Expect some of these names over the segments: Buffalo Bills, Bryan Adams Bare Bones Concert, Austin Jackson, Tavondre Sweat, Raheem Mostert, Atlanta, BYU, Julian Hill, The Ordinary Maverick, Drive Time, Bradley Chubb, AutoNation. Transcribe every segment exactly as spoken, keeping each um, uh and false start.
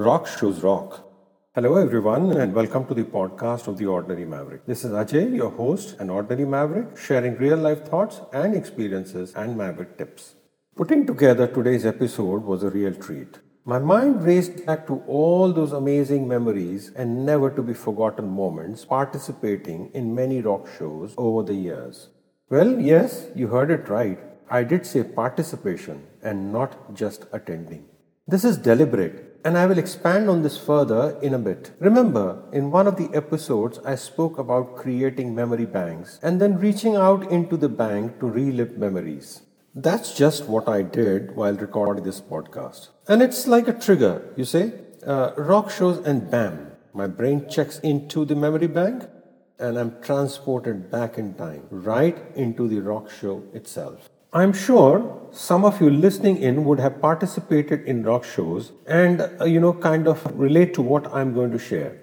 Rock shows rock. Hello everyone and welcome to the podcast of The Ordinary Maverick. This is Ajay, your host, an ordinary maverick, sharing real life thoughts and experiences and maverick tips. Putting together today's episode was a real treat. My mind raced back to all those amazing memories and never to be forgotten moments participating in many rock shows over the years. Well, yes, you heard it right. I did say participation and not just attending. This is deliberate, and I will expand on this further in a bit. Remember, in one of the episodes, I spoke about creating memory banks and then reaching out into the bank to relive memories. That's just what I did while recording this podcast. And it's like a trigger, you say, uh, rock shows, and bam, my brain checks into the memory bank and I'm transported back in time, right into the rock show itself. I'm sure some of you listening in would have participated in rock shows and, uh, you know, kind of relate to what I'm going to share.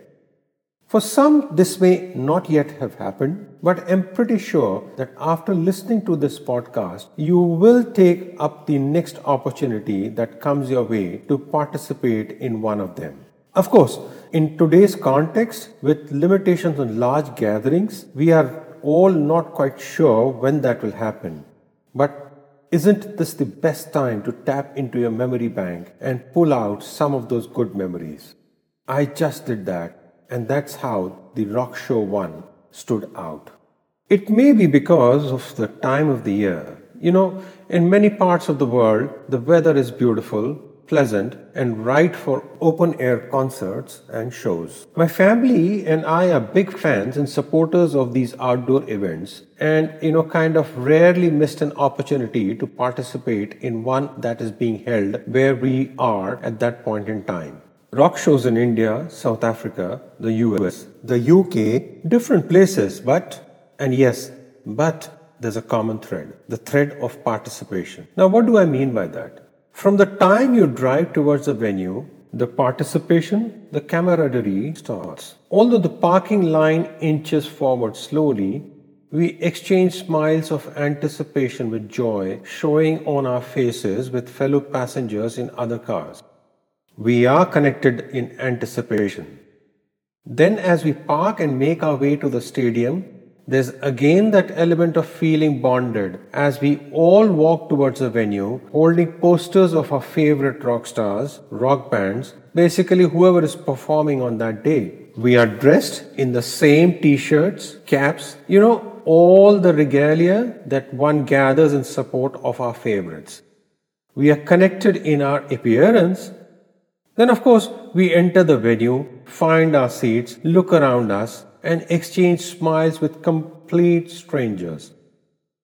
For some, this may not yet have happened, but I'm pretty sure that after listening to this podcast, you will take up the next opportunity that comes your way to participate in one of them. Of course, in today's context, with limitations on large gatherings, we are all not quite sure when that will happen. But isn't this the best time to tap into your memory bank and pull out some of those good memories? I just did that, and that's how the rock show one stood out. It may be because of the time of the year. You know, in many parts of the world, the weather is beautiful, pleasant, and right for open-air concerts and shows. My family and I are big fans and supporters of these outdoor events, and, you know, kind of rarely missed an opportunity to participate in one that is being held where we are at that point in time. Rock shows in India, South Africa, the U S, the U K, different places, but, and yes, but there's a common thread, the thread of participation. Now, what do I mean by that? From the time you drive towards the venue, the participation, the camaraderie starts. Although the parking line inches forward slowly, we exchange smiles of anticipation with joy showing on our faces with fellow passengers in other cars. We are connected in anticipation. Then as we park and make our way to the stadium, there's again that element of feeling bonded as we all walk towards the venue holding posters of our favorite rock stars, rock bands, basically whoever is performing on that day. We are dressed in the same t-shirts, caps, you know, all the regalia that one gathers in support of our favorites. We are connected in our appearance. Then of course, we enter the venue, find our seats, look around us, and exchange smiles with complete strangers.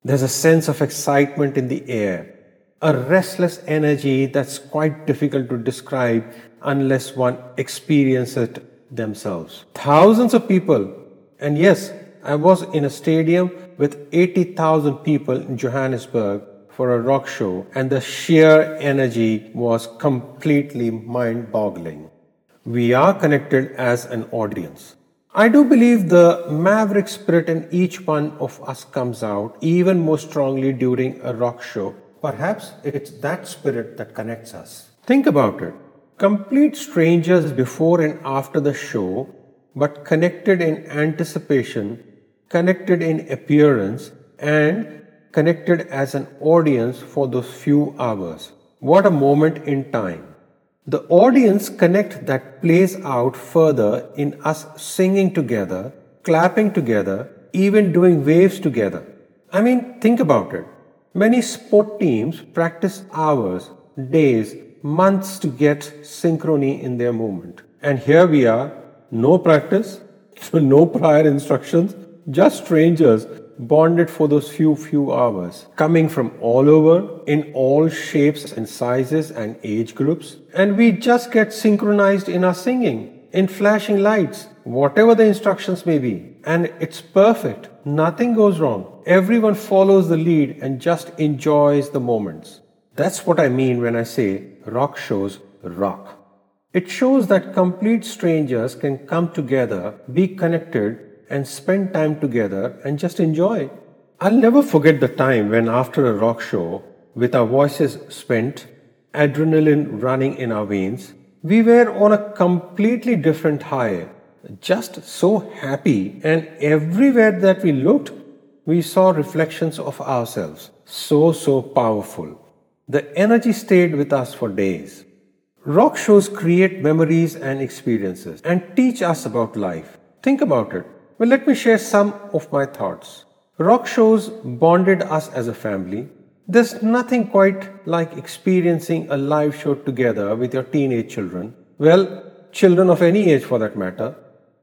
There's a sense of excitement in the air, a restless energy that's quite difficult to describe unless one experiences it themselves. Thousands of people, and yes, I was in a stadium with eighty thousand people in Johannesburg for a rock show, and the sheer energy was completely mind-boggling. We are connected as an audience. I do believe the maverick spirit in each one of us comes out even more strongly during a rock show. Perhaps it's that spirit that connects us. Think about it. Complete strangers before and after the show, but connected in anticipation, connected in appearance, and connected as an audience for those few hours. What a moment in time. The audience connect that plays out further in us singing together, clapping together, even doing waves together. I mean, think about it. Many sport teams practice hours, days, months to get synchrony in their movement. And here we are, no practice, no prior instructions, just strangers bonded for those few, few hours, coming from all over, in all shapes and sizes and age groups. And we just get synchronized in our singing, in flashing lights, whatever the instructions may be. And it's perfect. Nothing goes wrong. Everyone follows the lead and just enjoys the moments. That's what I mean when I say rock shows rock. It shows that complete strangers can come together, be connected, and spend time together and just enjoy. I'll never forget the time when after a rock show, with our voices spent, adrenaline running in our veins, We were on a completely different high, just so happy, and everywhere that we looked, we saw reflections of ourselves. So, so powerful. The energy stayed with us for days. Rock shows create memories and experiences and teach us about life. Think about it. Well, let me share some of my thoughts. Rock shows bonded us as a family. There's nothing quite like experiencing a live show together with your teenage children. Well, children of any age for that matter.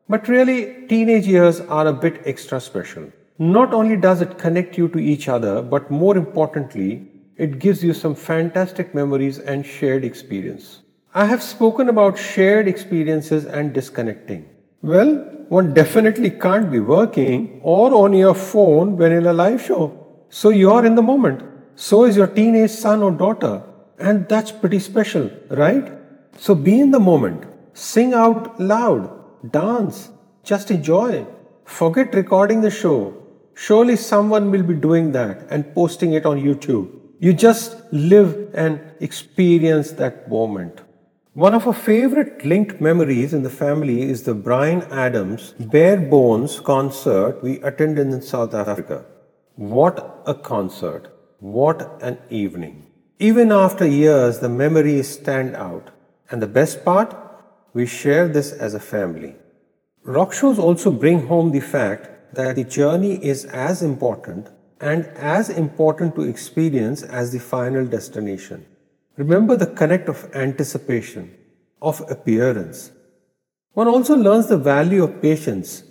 But really, teenage years are a bit extra special. Not only does it connect you to each other, but more importantly, it gives you some fantastic memories and shared experience. I have spoken about shared experiences and disconnecting. Well, one definitely can't be working or on your phone when in a live show. So you're in the moment. So is your teenage son or daughter. And that's pretty special, right? So be in the moment. Sing out loud. Dance. Just enjoy. Forget recording the show. Surely someone will be doing that and posting it on YouTube. You just live and experience that moment. One of our favorite linked memories in the family is the Bryan Adams Bare Bones Concert we attended in South Africa. What a concert. What an evening. Even after years, the memories stand out. And the best part, we share this as a family. Rock shows also bring home the fact that the journey is as important and as important to experience as the final destination. Remember the connect of anticipation, of appearance. One also learns the value of patience.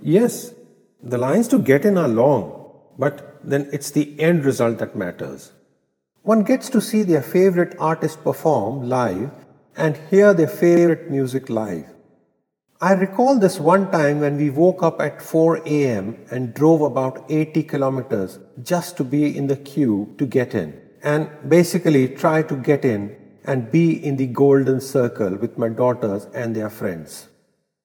Yes, the lines to get in are long, but then it's the end result that matters. One gets to see their favorite artist perform live and hear their favorite music live. I recall this one time when we woke up at four a.m. and drove about eighty kilometers just to be in the queue to get in, and basically try to get in and be in the golden circle with my daughters and their friends.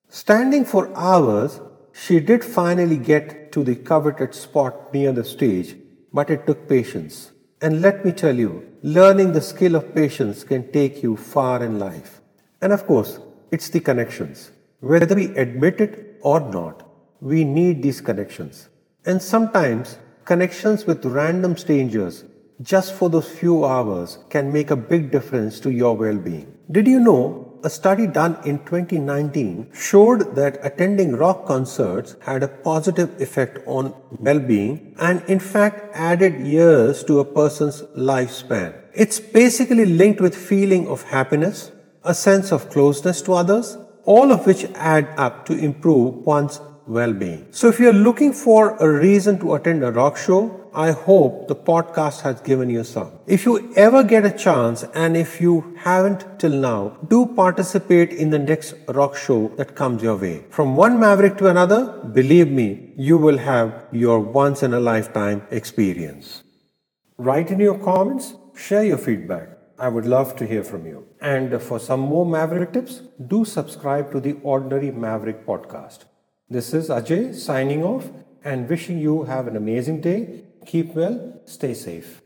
Standing for hours, she did finally get to the coveted spot near the stage, but it took patience. And let me tell you, learning the skill of patience can take you far in life. And of course, it's the connections. Whether we admit it or not, we need these connections. And sometimes, connections with random strangers, just for those few hours, can make a big difference to your well-being. Did you know, a study done in twenty nineteen showed that attending rock concerts had a positive effect on well-being and in fact added years to a person's lifespan. It's basically linked with feeling of happiness, a sense of closeness to others, all of which add up to improve one's well-being. So if you're looking for a reason to attend a rock show, I hope the podcast has given you some. If you ever get a chance, and if you haven't till now, do participate in the next rock show that comes your way. From one maverick to another, believe me, you will have your once-in-a-lifetime experience. Write in your comments, share your feedback. I would love to hear from you. And for some more Maverick tips, do subscribe to the Ordinary Maverick podcast. This is Ajay signing off and wishing you have an amazing day. Keep well, stay safe.